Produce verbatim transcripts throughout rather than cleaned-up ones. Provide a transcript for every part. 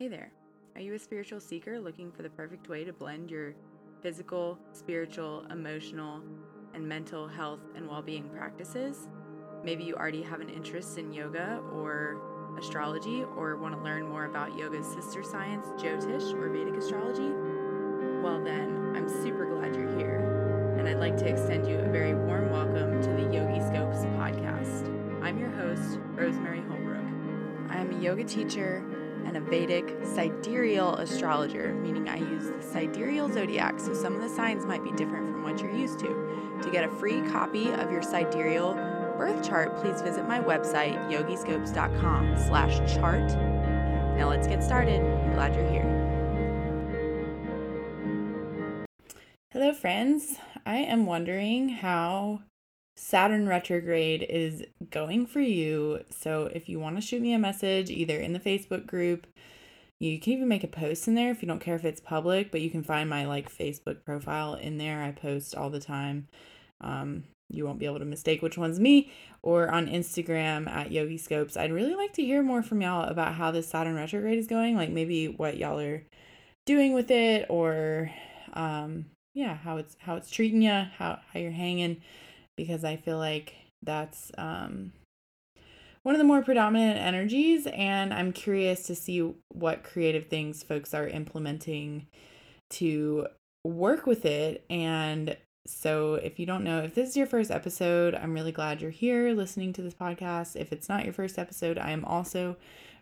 Hey there. Are you a spiritual seeker looking for the perfect way to blend your physical, spiritual, emotional, and mental health and well-being practices? Maybe you already have an interest in yoga or astrology, or want to learn more about yoga's sister science, Jyotish, or Vedic astrology? Well then, I'm super glad you're here, and I'd like to extend you a very warm welcome to the Yogi Scopes podcast. I'm your host, Rosemary Holbrook. I am a yoga teacher and a Vedic sidereal astrologer, meaning I use the sidereal zodiac, so some of the signs might be different from what you're used to. To get a free copy of your sidereal birth chart, please visit my website, yogiscopes.com slash chart. Now let's get started. I'm glad you're here. Hello, friends. I am wondering how Saturn retrograde is going for you. So if you want to shoot me a message, either in the Facebook group, you can even make a post in there if you don't care if it's public, but you can find my like Facebook profile in there. I post all the time. Um, you won't be able to mistake which one's me, or on Instagram at Yogi Scopes. I'd really like to hear more from y'all about how this Saturn retrograde is going, like maybe what y'all are doing with it, or um, yeah, how it's how it's treating you, how how you're hanging. Because I feel like that's um, one of the more predominant energies, and I'm curious to see what creative things folks are implementing to work with it. And so if you don't know, if this is your first episode, I'm really glad you're here listening to this podcast. If it's not your first episode, I am also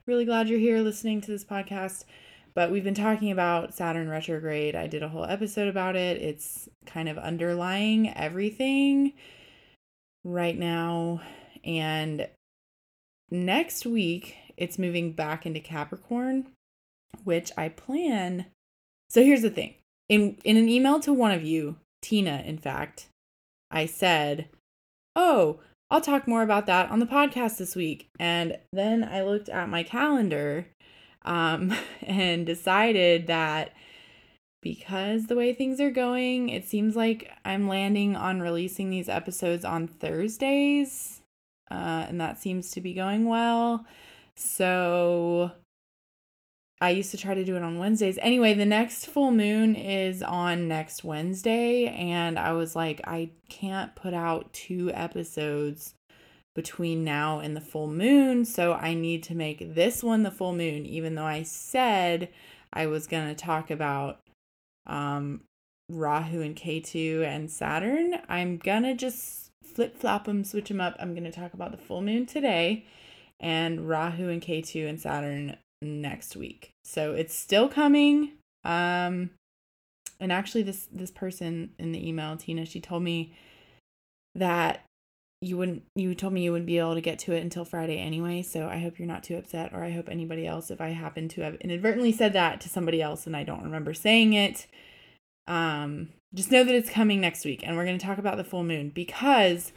really glad you're here listening to this podcast. But we've been talking about Saturn retrograde. I did a whole episode about it. It's kind of underlying everything right now, and next week it's moving back into Capricorn, which I plan. So here's the thing. In in an email to one of you, Tina, in fact, I said, "Oh, I'll talk more about that on the podcast this week." And then I looked at my calendar um and decided that because the way things are going, it seems like I'm landing on releasing these episodes on Thursdays, uh, and that seems to be going well. So I used to try to do it on Wednesdays. Anyway, the next full moon is on next Wednesday, and I was like, I can't put out two episodes between now and the full moon, so I need to make this one the full moon, even though I said I was going to talk about um Rahu and Ketu and Saturn. I'm gonna just flip-flop them, switch them up. I'm gonna talk about the full moon today and Rahu and Ketu and Saturn next week. So it's still coming. Um and actually this this person in the email, Tina, she told me that you wouldn't you told me you wouldn't be able to get to it until Friday anyway, so I hope you're not too upset, or I hope anybody else, if I happen to have inadvertently said that to somebody else and I don't remember saying it, um just know that it's coming next week, and we're going to talk about the full moon, because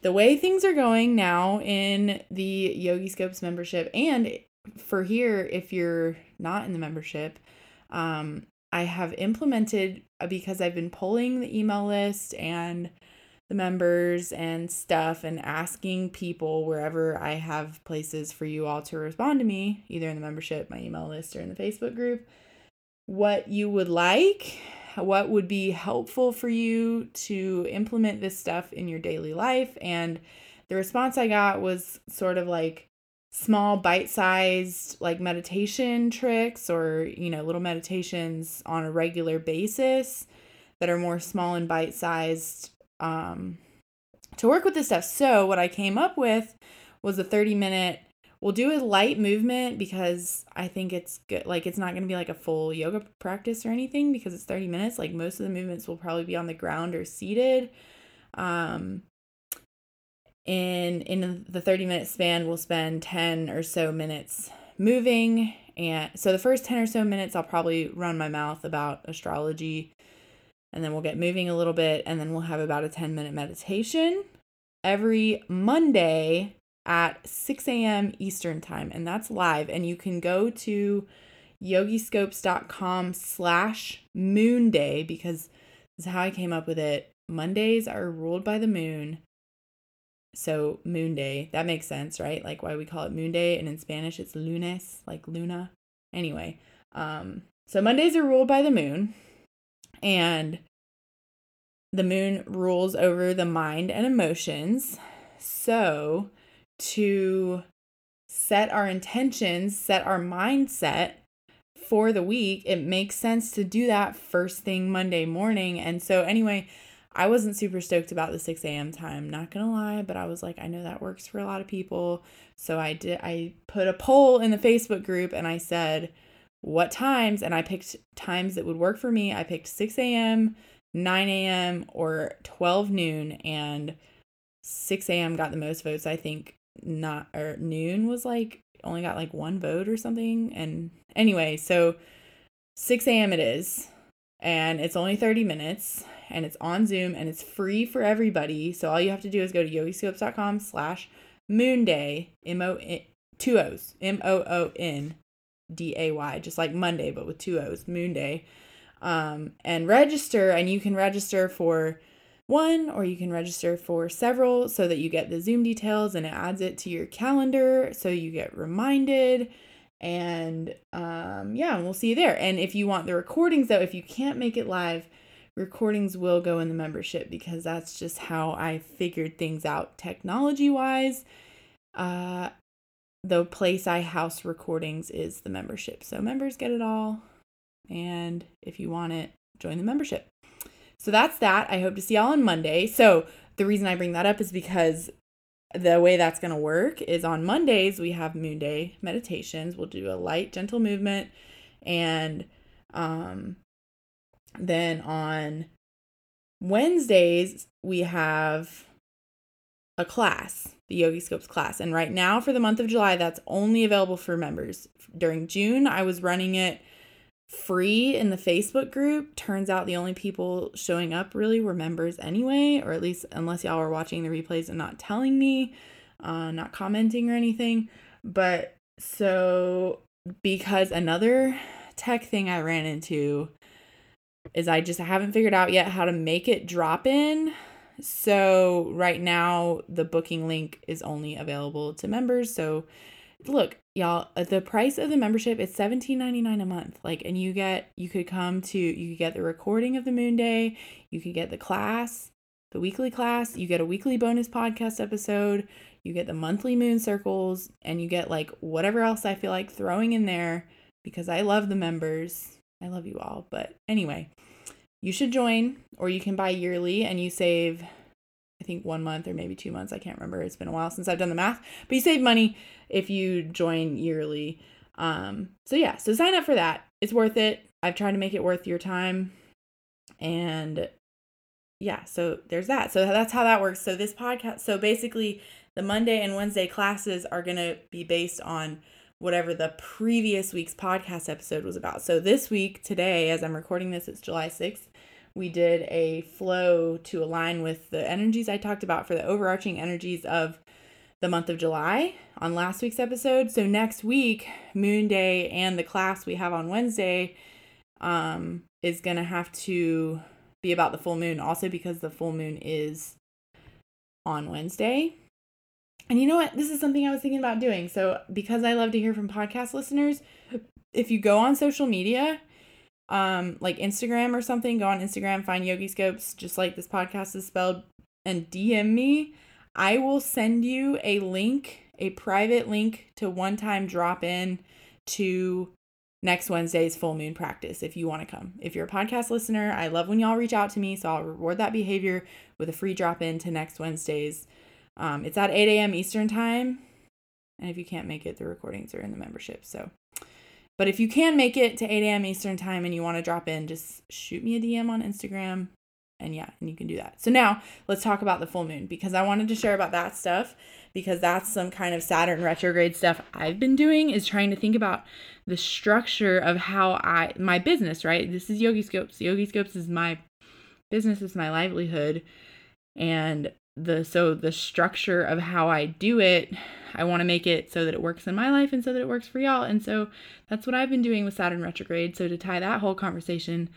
the way things are going now in the Yogi Scopes membership, and for here if you're not in the membership, um I have implemented, because I've been polling the email list and the members and stuff, and asking people wherever I have places for you all to respond to me, either in the membership, my email list, or in the Facebook group, what you would like, what would be helpful for you to implement this stuff in your daily life. And the response I got was sort of like small bite-sized like meditation tricks, or, you know, little meditations on a regular basis that are more small and bite-sized um, to work with this stuff. So what I came up with was a thirty minute, we'll do a light movement, because I think it's good. Like, it's not going to be like a full yoga practice or anything, because it's thirty minutes. Like, most of the movements will probably be on the ground or seated. Um, in, in the thirty minute span, we'll spend ten or so minutes moving. And so the first ten or so minutes, I'll probably run my mouth about astrology, and then we'll get moving a little bit, and then we'll have about a ten minute meditation every Monday at six a.m. Eastern time, and that's live. And you can go to yogiscopes.com slash moon day, because this is how I came up with it. Mondays are ruled by the moon, so moon day. That makes sense, right? Like why we call it moon day, and in Spanish it's lunes, like luna. Anyway, um, so Mondays are ruled by the moon, and the moon rules over the mind and emotions. So to set our intentions, set our mindset for the week, it makes sense to do that first thing Monday morning. And so anyway, I wasn't super stoked about the six a.m. time, not going to lie, but I was like, I know that works for a lot of people. So I did, I put a poll in the Facebook group and I said, what times? And I picked times that would work for me. I picked six a.m., nine a.m., or twelve noon, and six a.m. got the most votes. I think not, or noon was like, only got like one vote or something. And anyway, so six a.m. it is. And it's only thirty minutes, and it's on Zoom, and it's free for everybody. So all you have to do is go to yogiscopes.com slash moonday, M O N, two O's, M O O N D A Y, just like Monday, but with two O's, moonday, um, and register. And you can register for one, or you can register for several, so that you get the Zoom details, and it adds it to your calendar, so you get reminded. And um, yeah, we'll see you there. And if you want the recordings, though, if you can't make it live, recordings will go in the membership, because that's just how I figured things out technology-wise. Uh, the place I house recordings is the membership. So members get it all. And if you want it, join the membership. So that's that. I hope to see y'all on Monday. So the reason I bring that up is because the way that's going to work is on Mondays, we have Moonday meditations. We'll do a light, gentle movement. And um, then on Wednesdays, we have a class, the Yogi Scopes class. And right now for the month of July, that's only available for members. During June, I was running it free in the Facebook group. Turns out the only people showing up really were members anyway, or at least unless y'all were watching the replays and not telling me, uh, not commenting or anything. But so because another tech thing I ran into is I just I haven't figured out yet how to make it drop in. So right now the booking link is only available to members. So look, y'all, the price of the membership is seventeen ninety-nine a month. Like, and you get, you could come to, you could get the recording of the moon day. You could get the class, the weekly class. You get a weekly bonus podcast episode. You get the monthly moon circles, and you get like whatever else I feel like throwing in there, because I love the members. I love you all. But anyway, you should join, or you can buy yearly and you save, I think, one month or maybe two months. I can't remember. It's been a while since I've done the math, but you save money if you join yearly. Um, so yeah, so sign up for that. It's worth it. I've tried to make it worth your time. And yeah, so there's that. So that's how that works. So this podcast, so basically the Monday and Wednesday classes are going to be based on whatever the previous week's podcast episode was about. So this week, today, as I'm recording this, it's July sixth. We did a flow to align with the energies I talked about for the overarching energies of the month of July on last week's episode. So next week, Moon Day and the class we have on Wednesday um, is going to have to be about the full moon, also because the full moon is on Wednesday. And you know what? This is something I was thinking about doing. So because I love to hear from podcast listeners, if you go on social media, um, like Instagram or something, go on Instagram, find Yogi Scopes, just like this podcast is spelled, and D M me. I will send you a link, a private link to one-time drop-in to next Wednesday's full moon practice if you want to come. If you're a podcast listener, I love when y'all reach out to me, so I'll reward that behavior with a free drop-in to next Wednesday's. Um, it's at eight a.m. Eastern time, and if you can't make it, the recordings are in the membership, so... But if you can make it to eight a.m. Eastern time and you want to drop in, just shoot me a D M on Instagram. And yeah, and you can do that. So now let's talk about the full moon, because I wanted to share about that stuff, because that's some kind of Saturn retrograde stuff I've been doing, is trying to think about the structure of how I, my business, right? This is Yogi Scopes. Yogi Scopes is my business, it's my livelihood. And the, so the structure of how I do it, I want to make it so that it works in my life and so that it works for y'all. And so that's what I've been doing with Saturn retrograde. So to tie that whole conversation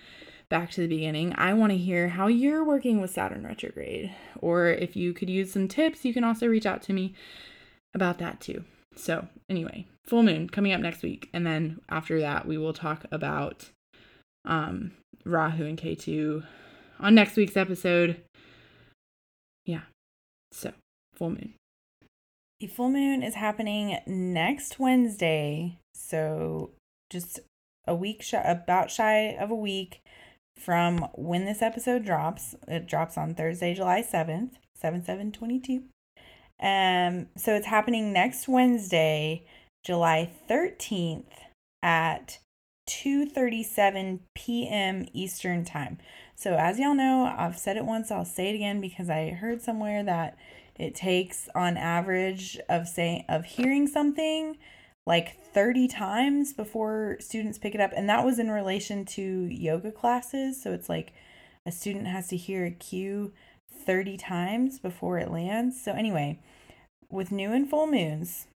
back to the beginning, I want to hear how you're working with Saturn retrograde, or if you could use some tips, you can also reach out to me about that too. So anyway, full moon coming up next week. And then after that, we will talk about um, Rahu and Ketu on next week's episode. Yeah. So full moon. The full moon is happening next Wednesday. So just a week, sh- about shy of a week from when this episode drops. It drops on Thursday, July seventh, seven seven twenty-two. Um, so it's happening next Wednesday, July thirteenth at two thirty-seven p.m. Eastern time. So as y'all know, I've said it once, I'll say it again because I heard somewhere that it takes on average of saying of hearing something like thirty times before students pick it up. And that was in relation to yoga classes. So it's like a student has to hear a cue thirty times before it lands. So anyway, with new and full moons,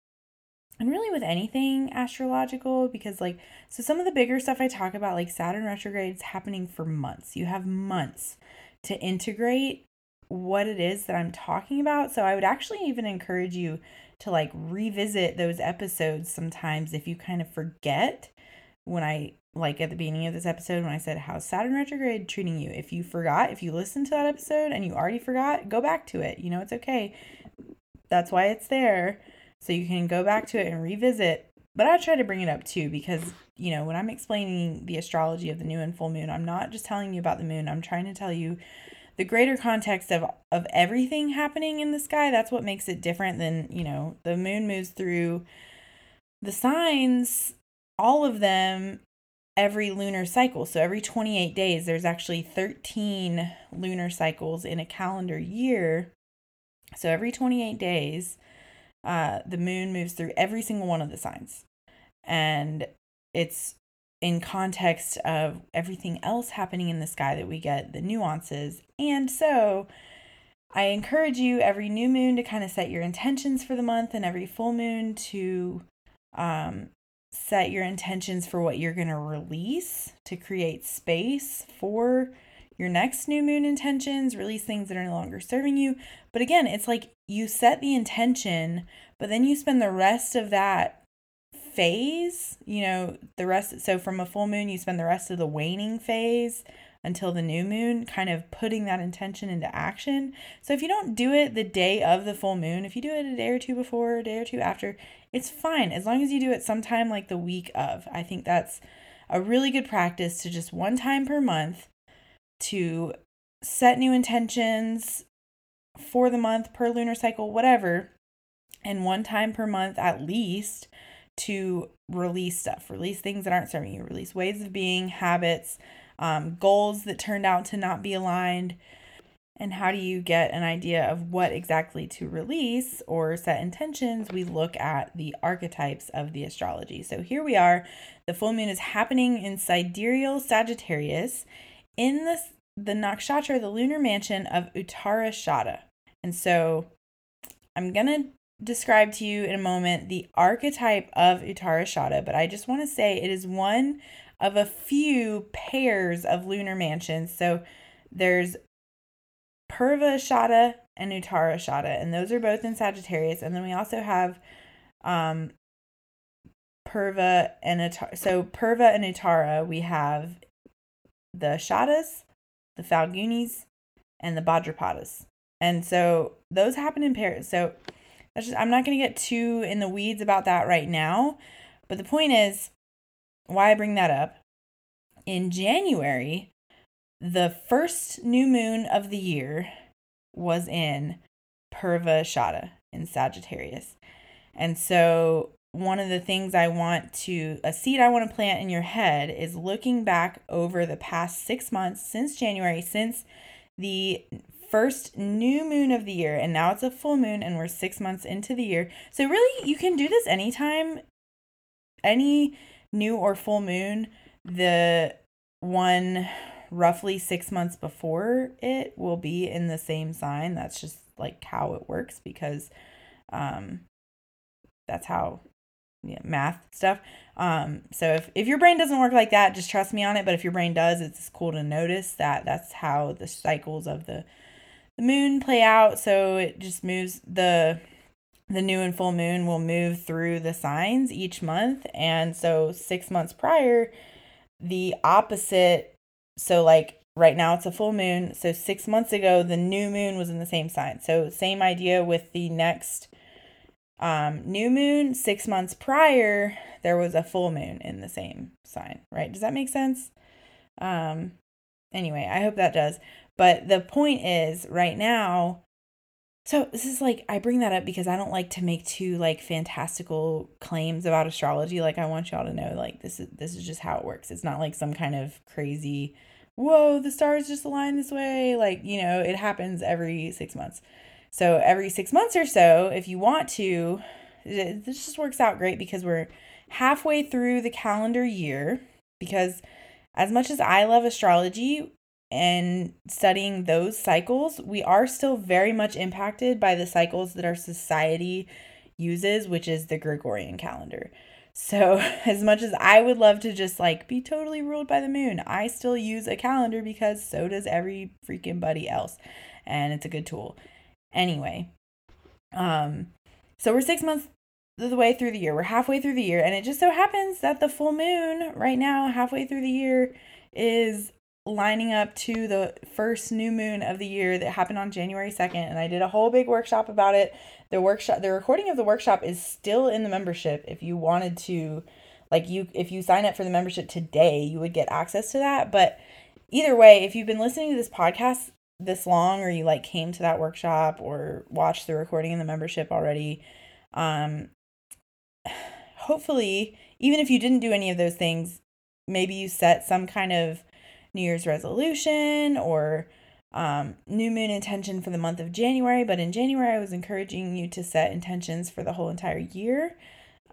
and really with anything astrological, because like, so some of the bigger stuff I talk about, like Saturn retrograde, is happening for months. You have months to integrate what it is that I'm talking about. So I would actually even encourage you to like revisit those episodes sometimes if you kind of forget. When I, like at the beginning of this episode, when I said, how's Saturn retrograde treating you? If you forgot, if you listened to that episode and you already forgot, go back to it. You know, it's okay. That's why it's there. So you can go back to it and revisit. But I try to bring it up too, because, you know, when I'm explaining the astrology of the new and full moon, I'm not just telling you about the moon. I'm trying to tell you the greater context of, of everything happening in the sky. That's what makes it different than, you know, the moon moves through the signs, all of them, every lunar cycle. So every twenty-eight days, there's actually thirteen lunar cycles in a calendar year. So every twenty-eight days, uh, the moon moves through every single one of the signs. And it's in context of everything else happening in the sky that we get the nuances. And so I encourage you every new moon to kind of set your intentions for the month, and every full moon to um, set your intentions for what you're going to release to create space for your next new moon intentions, release things that are no longer serving you. But again, it's like you set the intention, but then you spend the rest of that phase, you know, the rest. So from a full moon, you spend the rest of the waning phase until the new moon kind of putting that intention into action. So if you don't do it the day of the full moon, if you do it a day or two before, a day or two after, it's fine, as long as you do it sometime like the week of. I think that's a really good practice, to just one time per month to set new intentions for the month, per lunar cycle, whatever, and one time per month at least to release stuff, release things that aren't serving you, release ways of being, habits, um, goals that turned out to not be aligned. And how do you get an idea of what exactly to release or set intentions? We look at the archetypes of the astrology. So here we are. The full moon is happening in sidereal Sagittarius in the, the Nakshatra, the lunar mansion of Uttara Ashadha. And so I'm going to describe to you in a moment the archetype of Uttara Ashadha, but I just want to say it is one of a few pairs of lunar mansions. So there's Purva Ashadha and Uttara Ashadha, and those are both in Sagittarius. And then we also have um, Purva and Uttara. So Purva and Uttara, we have the Ashadhas, the Phalgunis, and the Bhadrapadas. And so those happen in pairs. So that's just, I'm not going to get too in the weeds about that right now. But the point is, why I bring that up, in January, the first new moon of the year was in Purva Ashadha in Sagittarius. And so one of the things I want to, a seed I want to plant in your head is looking back over the past six months since January, since the first new moon of the year, and now it's a full moon and we're six months into the year. So really you can do this anytime, any new or full moon, the one roughly six months before it will be in the same sign. That's just like how it works, because um that's how yeah, math stuff. Um so if, if your brain doesn't work like that, just trust me on it. But if your brain does, it's cool to notice that that's how the cycles of the, the moon play out. So it just moves the the new and full moon will move through the signs each month. And so six months prior, the opposite. So like right now it's a full moon. So six months ago, the new moon was in the same sign. So same idea with the next um, new moon. Six months prior, there was a full moon in the same sign, right? Does that make sense? Um, anyway, I hope that does. But the point is right now, so this is like, I bring that up because I don't like to make too like fantastical claims about astrology. Like I want y'all to know, like this is this is just how it works. It's not like some kind of crazy, whoa, the stars just align this way. Like, you know, it happens every six months. So every six months or so, if you want to, it, this just works out great because we're halfway through the calendar year. Because as much as I love astrology and studying those cycles, we are still very much impacted by the cycles that our society uses, which is the Gregorian calendar. So as much as I would love to just like be totally ruled by the moon, I still use a calendar because so does every freaking buddy else. And it's a good tool. Anyway, um, so we're six months the way through the year. We're halfway through the year. And it just so happens that the full moon right now, halfway through the year, is lining up to the first new moon of the year that happened on January second. And I did a whole big workshop about it. The workshop, the recording of the workshop is still in the membership. If you wanted to, like you, if you sign up for the membership today, you would get access to that. But either way, if you've been listening to this podcast this long, or you like came to that workshop or watched the recording in the membership already, um, hopefully, even if you didn't do any of those things, maybe you set some kind of New Year's resolution or um, new moon intention for the month of January. But in January, I was encouraging you to set intentions for the whole entire year.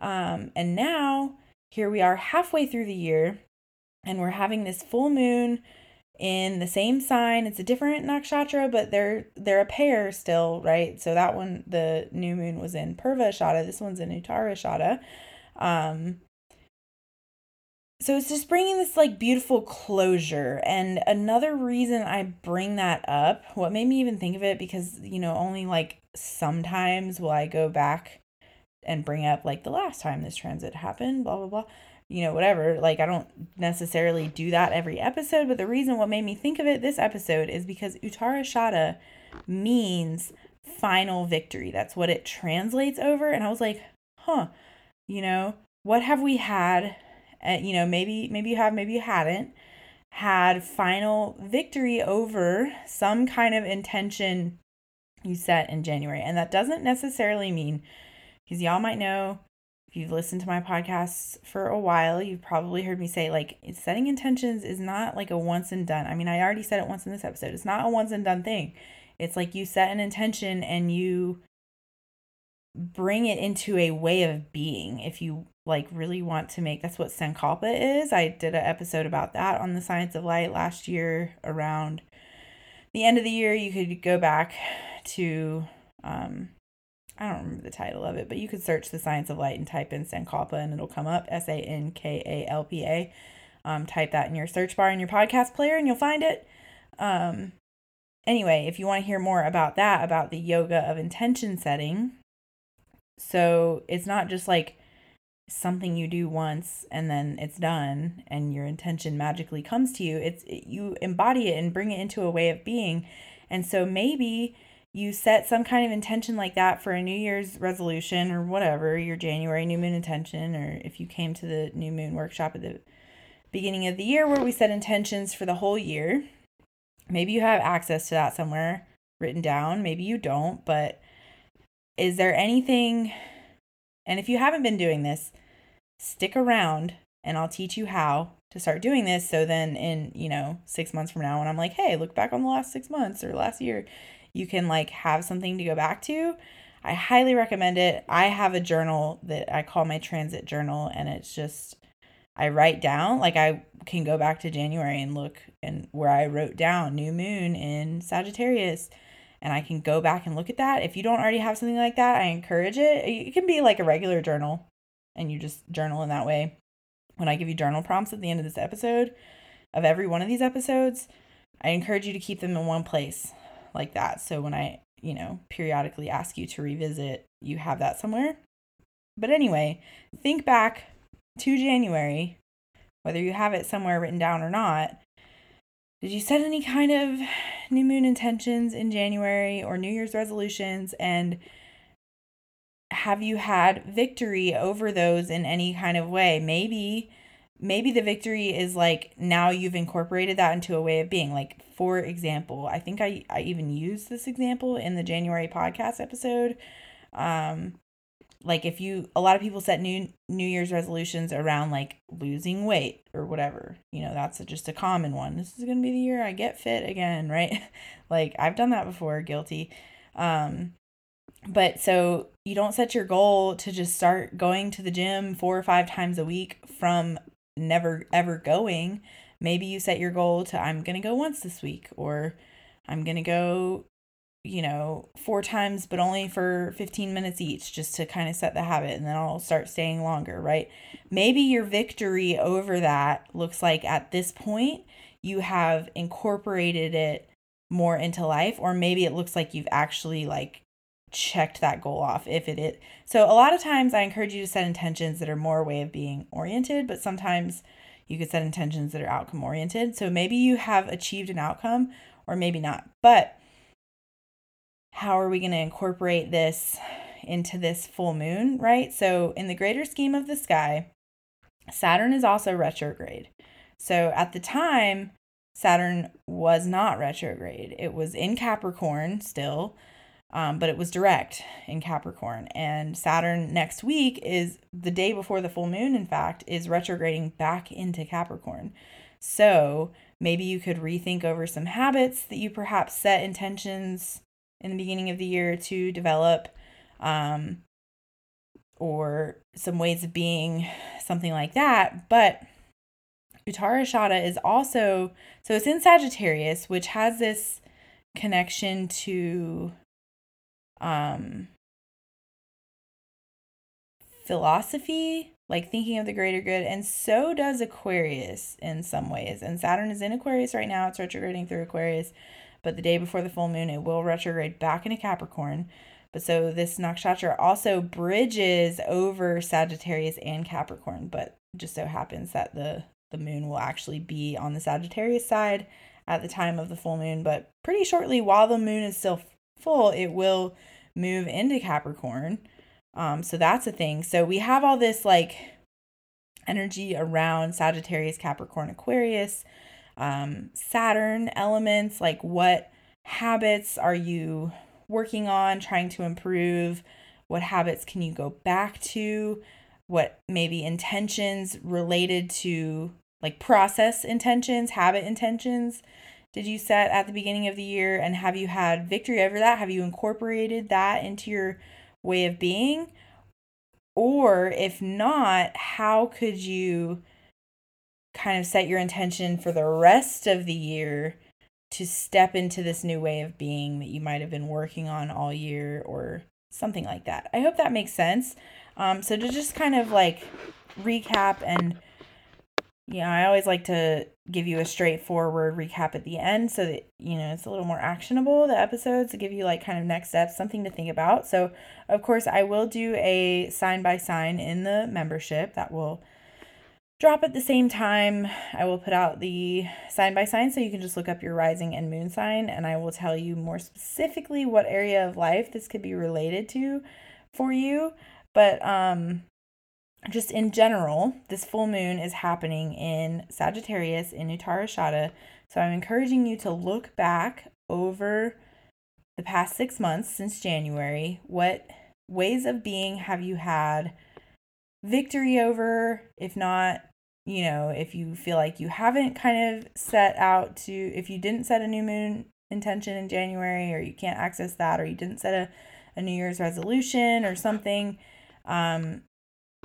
Um, and now here we are halfway through the year and we're having this full moon in the same sign. It's a different nakshatra, but they're, they're a pair still, right? So that one, the new moon was in Purva Ashadha. This one's in Uttara Ashadha. Um, So it's just bringing this like beautiful closure. And another reason I bring that up, what made me even think of it, because, you know, only like sometimes will I go back and bring up like the last time this transit happened, blah, blah, blah, you know, whatever. Like I don't necessarily do that every episode, but the reason what made me think of it this episode is because Uttara Ashadha means final victory. That's what it translates over. And I was like, huh, you know, what have we had? Uh, you know, maybe maybe you have, maybe you hadn't had final victory over some kind of intention you set in January. And that doesn't necessarily mean, because y'all might know, if you've listened to my podcasts for a while, you've probably heard me say, like, setting intentions is not like a once and done. I mean, I already said it once in this episode. It's not a once and done thing. It's like you set an intention and you bring it into a way of being if you like really want to make. That's what Sankalpa is. I did an episode about that on the Science of Light last year. Around the end of the year, you could go back to um I don't remember the title of it, but you could search the Science of Light and type in Sankalpa and it'll come up, S A N K A L P A. Um type that in your search bar in your podcast player and you'll find it. Um anyway, if you want to hear more about that, about the yoga of intention setting. So it's not just like something you do once and then it's done and your intention magically comes to you. It's it, you embody it and bring it into a way of being. And so maybe you set some kind of intention like that for a New Year's resolution or whatever, your January new moon intention, or if you came to the new moon workshop at the beginning of the year where we set intentions for the whole year. Maybe you have access to that somewhere written down. Maybe you don't, but is there anything, and if you haven't been doing this, stick around and I'll teach you how to start doing this. So then in, you know, six months from now when I'm like, hey, look back on the last six months or last year, you can like have something to go back to. I highly recommend it. I have a journal that I call my transit journal, and it's just, I write down, like I can go back to January and look and where I wrote down new moon in Sagittarius. And I can go back and look at that. If you don't already have something like that, I encourage it. It can be like a regular journal and you just journal in that way. When I give you journal prompts at the end of this episode, of every one of these episodes, I encourage you to keep them in one place like that. So when I you know, periodically ask you to revisit, you have that somewhere. But anyway, think back to January, whether you have it somewhere written down or not. Did you set any kind of new moon intentions in January or New Year's resolutions? And have you had victory over those in any kind of way? Maybe, maybe the victory is like, now you've incorporated that into a way of being. Like, for example, I think I, I even used this example in the January podcast episode. Um, Like if you, a lot of people set new New Year's resolutions around like losing weight or whatever, you know, that's just a common one. This is going to be the year I get fit again, right? Like I've done that before, guilty. Um, but so you don't set your goal to just start going to the gym four or five times a week from never ever going. Maybe you set your goal to, I'm going to go once this week, or I'm going to go, you know, four times, but only for fifteen minutes each, just to kind of set the habit, and then I'll start staying longer, right? Maybe your victory over that looks like at this point you have incorporated it more into life, or maybe it looks like you've actually like checked that goal off. If it is. So a lot of times I encourage you to set intentions that are more way of being oriented, but sometimes you could set intentions that are outcome oriented. So maybe you have achieved an outcome or maybe not, but how are we going to incorporate this into this full moon, right? So in the greater scheme of the sky, Saturn is also retrograde. So at the time, Saturn was not retrograde. It was in Capricorn still, um, but it was direct in Capricorn. And Saturn next week is the day before the full moon, in fact, is retrograding back into Capricorn. So maybe you could rethink over some habits that you perhaps set intentions in the beginning of the year to develop, um, or some ways of being, something like that. But Uttara Ashadha is also, so it's in Sagittarius, which has this connection to um, philosophy, like thinking of the greater good. And so does Aquarius in some ways. And Saturn is in Aquarius right now. It's retrograding through Aquarius. But the day before the full moon, it will retrograde back into Capricorn. But so this nakshatra also bridges over Sagittarius and Capricorn, but just so happens that the, the moon will actually be on the Sagittarius side at the time of the full moon. But pretty shortly, while the moon is still full, it will move into Capricorn. Um, so that's a thing. So we have all this like energy around Sagittarius, Capricorn, Aquarius, Um, Saturn elements, like what habits are you working on, trying to improve? What habits can you go back to? What maybe intentions related to like process intentions, habit intentions did you set at the beginning of the year? And have you had victory over that? Have you incorporated that into your way of being? Or if not, how could you kind of set your intention for the rest of the year to step into this new way of being that you might have been working on all year, or something like that? I hope that makes sense. Um, so to just kind of like recap, and you know, I always like to give you a straightforward recap at the end so that, you know, it's a little more actionable, the episodes, to give you like kind of next steps, something to think about. So of course I will do a sign by sign in the membership that will drop at the same time. I will put out the sign by sign, so you can just look up your rising and moon sign, and I will tell you more specifically what area of life this could be related to for you. But um, just in general, this full moon is happening in Sagittarius in Uttara Ashadha, so I'm encouraging you to look back over the past six months since January. What ways of being have you had victory over? If not, you know, if you feel like you haven't kind of set out to, if you didn't set a new moon intention in January, or you can't access that, or you didn't set a, a New Year's resolution or something, um,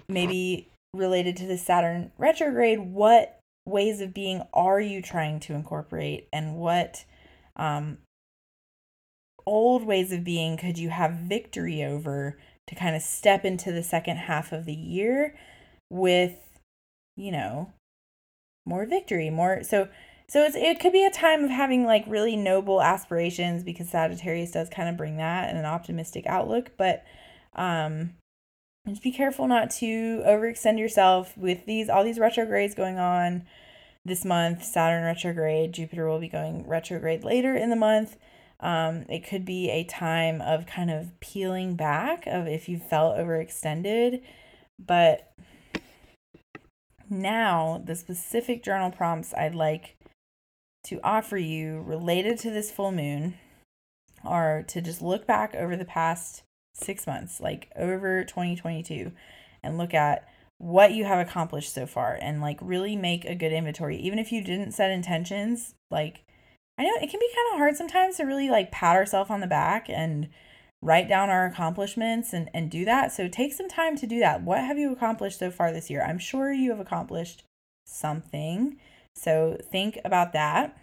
maybe related to the Saturn retrograde, what ways of being are you trying to incorporate, and what um, old ways of being could you have victory over to kind of step into the second half of the year with, you know, more victory, more. So So it's, it could be a time of having like really noble aspirations, because Sagittarius does kind of bring that and an optimistic outlook. But um, just be careful not to overextend yourself with these all these retrogrades going on this month. Saturn retrograde, Jupiter will be going retrograde later in the month. Um, it could be a time of kind of peeling back of if you felt overextended. But now the specific journal prompts I'd like to offer you related to this full moon are to just look back over the past six months, like over twenty twenty-two, and look at what you have accomplished so far and like really make a good inventory. Even if you didn't set intentions, like I know it can be kind of hard sometimes to really like pat ourselves on the back and write down our accomplishments and, and do that. So take some time to do that. What have you accomplished so far this year? I'm sure you have accomplished something. So think about that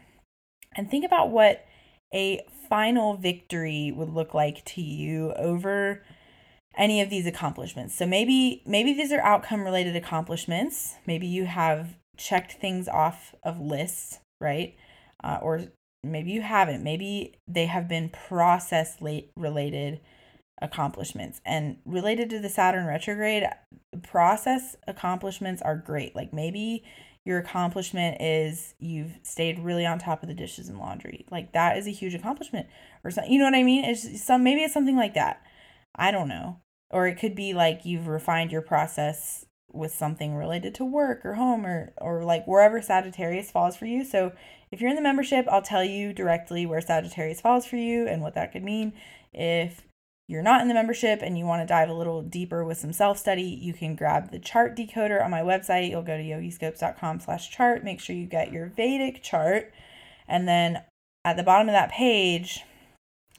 and think about what a final victory would look like to you over any of these accomplishments. So maybe, maybe these are outcome related accomplishments. Maybe you have checked things off of lists, right? Uh, or maybe you haven't. Maybe they have been process late related accomplishments. And related to the Saturn retrograde, process accomplishments are great. Like maybe your accomplishment is you've stayed really on top of the dishes and laundry. Like that is a huge accomplishment or something. You know what I mean? It's some, maybe it's something like that. I don't know. Or it could be like you've refined your process with something related to work or home or, or like wherever Sagittarius falls for you. So if you're in the membership, I'll tell you directly where Sagittarius falls for you and what that could mean. If you're not in the membership and you want to dive a little deeper with some self-study, you can grab the chart decoder on my website. You'll go to yogi scopes dot com slash chart. Make sure you get your Vedic chart. And then at the bottom of that page,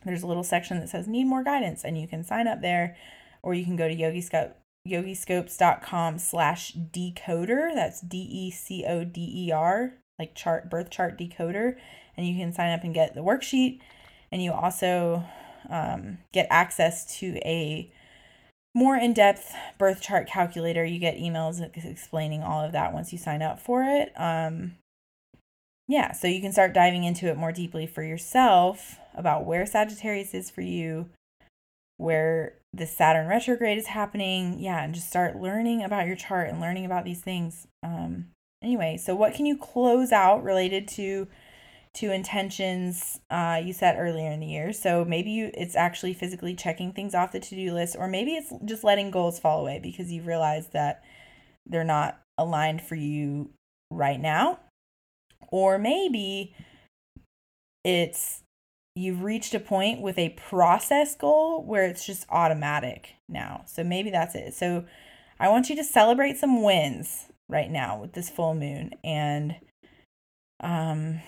there's a little section that says need more guidance, and you can sign up there, or you can go to yogiscope yogiscopes dot com slash decoder. That's D E C O D E R, like chart, birth chart decoder, and you can sign up and get the worksheet. And you also um, get access to a more in-depth birth chart calculator. You get emails explaining all of that once you sign up for it. Um, yeah, so you can start diving into it more deeply for yourself about where Sagittarius is for you, where the Saturn retrograde is happening. Yeah, and just start learning about your chart and learning about these things. Um, anyway, so what can you close out related to to intentions uh, you set earlier in the year? So maybe you, it's actually physically checking things off the to-do list, or maybe it's just letting goals fall away because you realize that they're not aligned for you right now. Or maybe it's you've reached a point with a process goal where it's just automatic now. So maybe that's it. So I want you to celebrate some wins right now with this full moon. And um,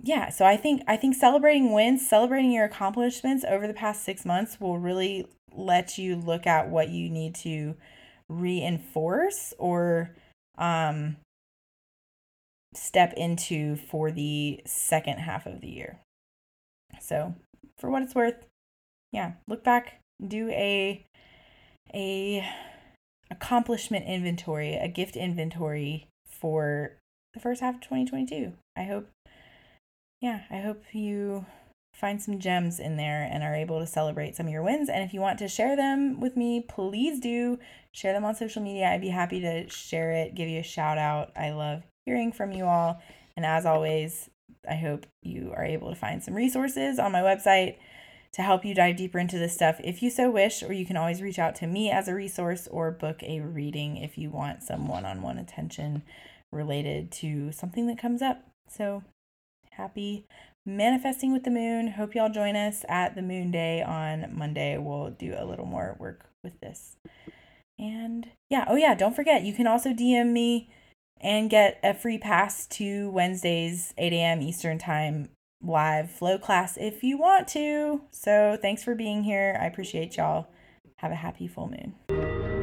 yeah, so I think I think celebrating wins, celebrating your accomplishments over the past six months will really let you look at what you need to reinforce or um, step into for the second half of the year. So for what it's worth, yeah, look back, do a a accomplishment inventory, a gift inventory for the first half of twenty twenty-two. I hope, yeah, I hope you find some gems in there and are able to celebrate some of your wins. And if you want to share them with me, please do share them on social media. I'd be happy to share it, give you a shout out. I love hearing from you all. And as always, I hope you are able to find some resources on my website to help you dive deeper into this stuff if you so wish, or you can always reach out to me as a resource or book a reading if you want some one-on-one attention related to something that comes up. So happy manifesting with the moon. Hope y'all join us at the moon day on Monday. We'll do a little more work with this. And yeah, oh yeah, don't forget, you can also D M me and get a free pass to Wednesday's eight a.m. Eastern Time live flow class if you want to. So thanks for being here. I appreciate y'all. Have a happy full moon.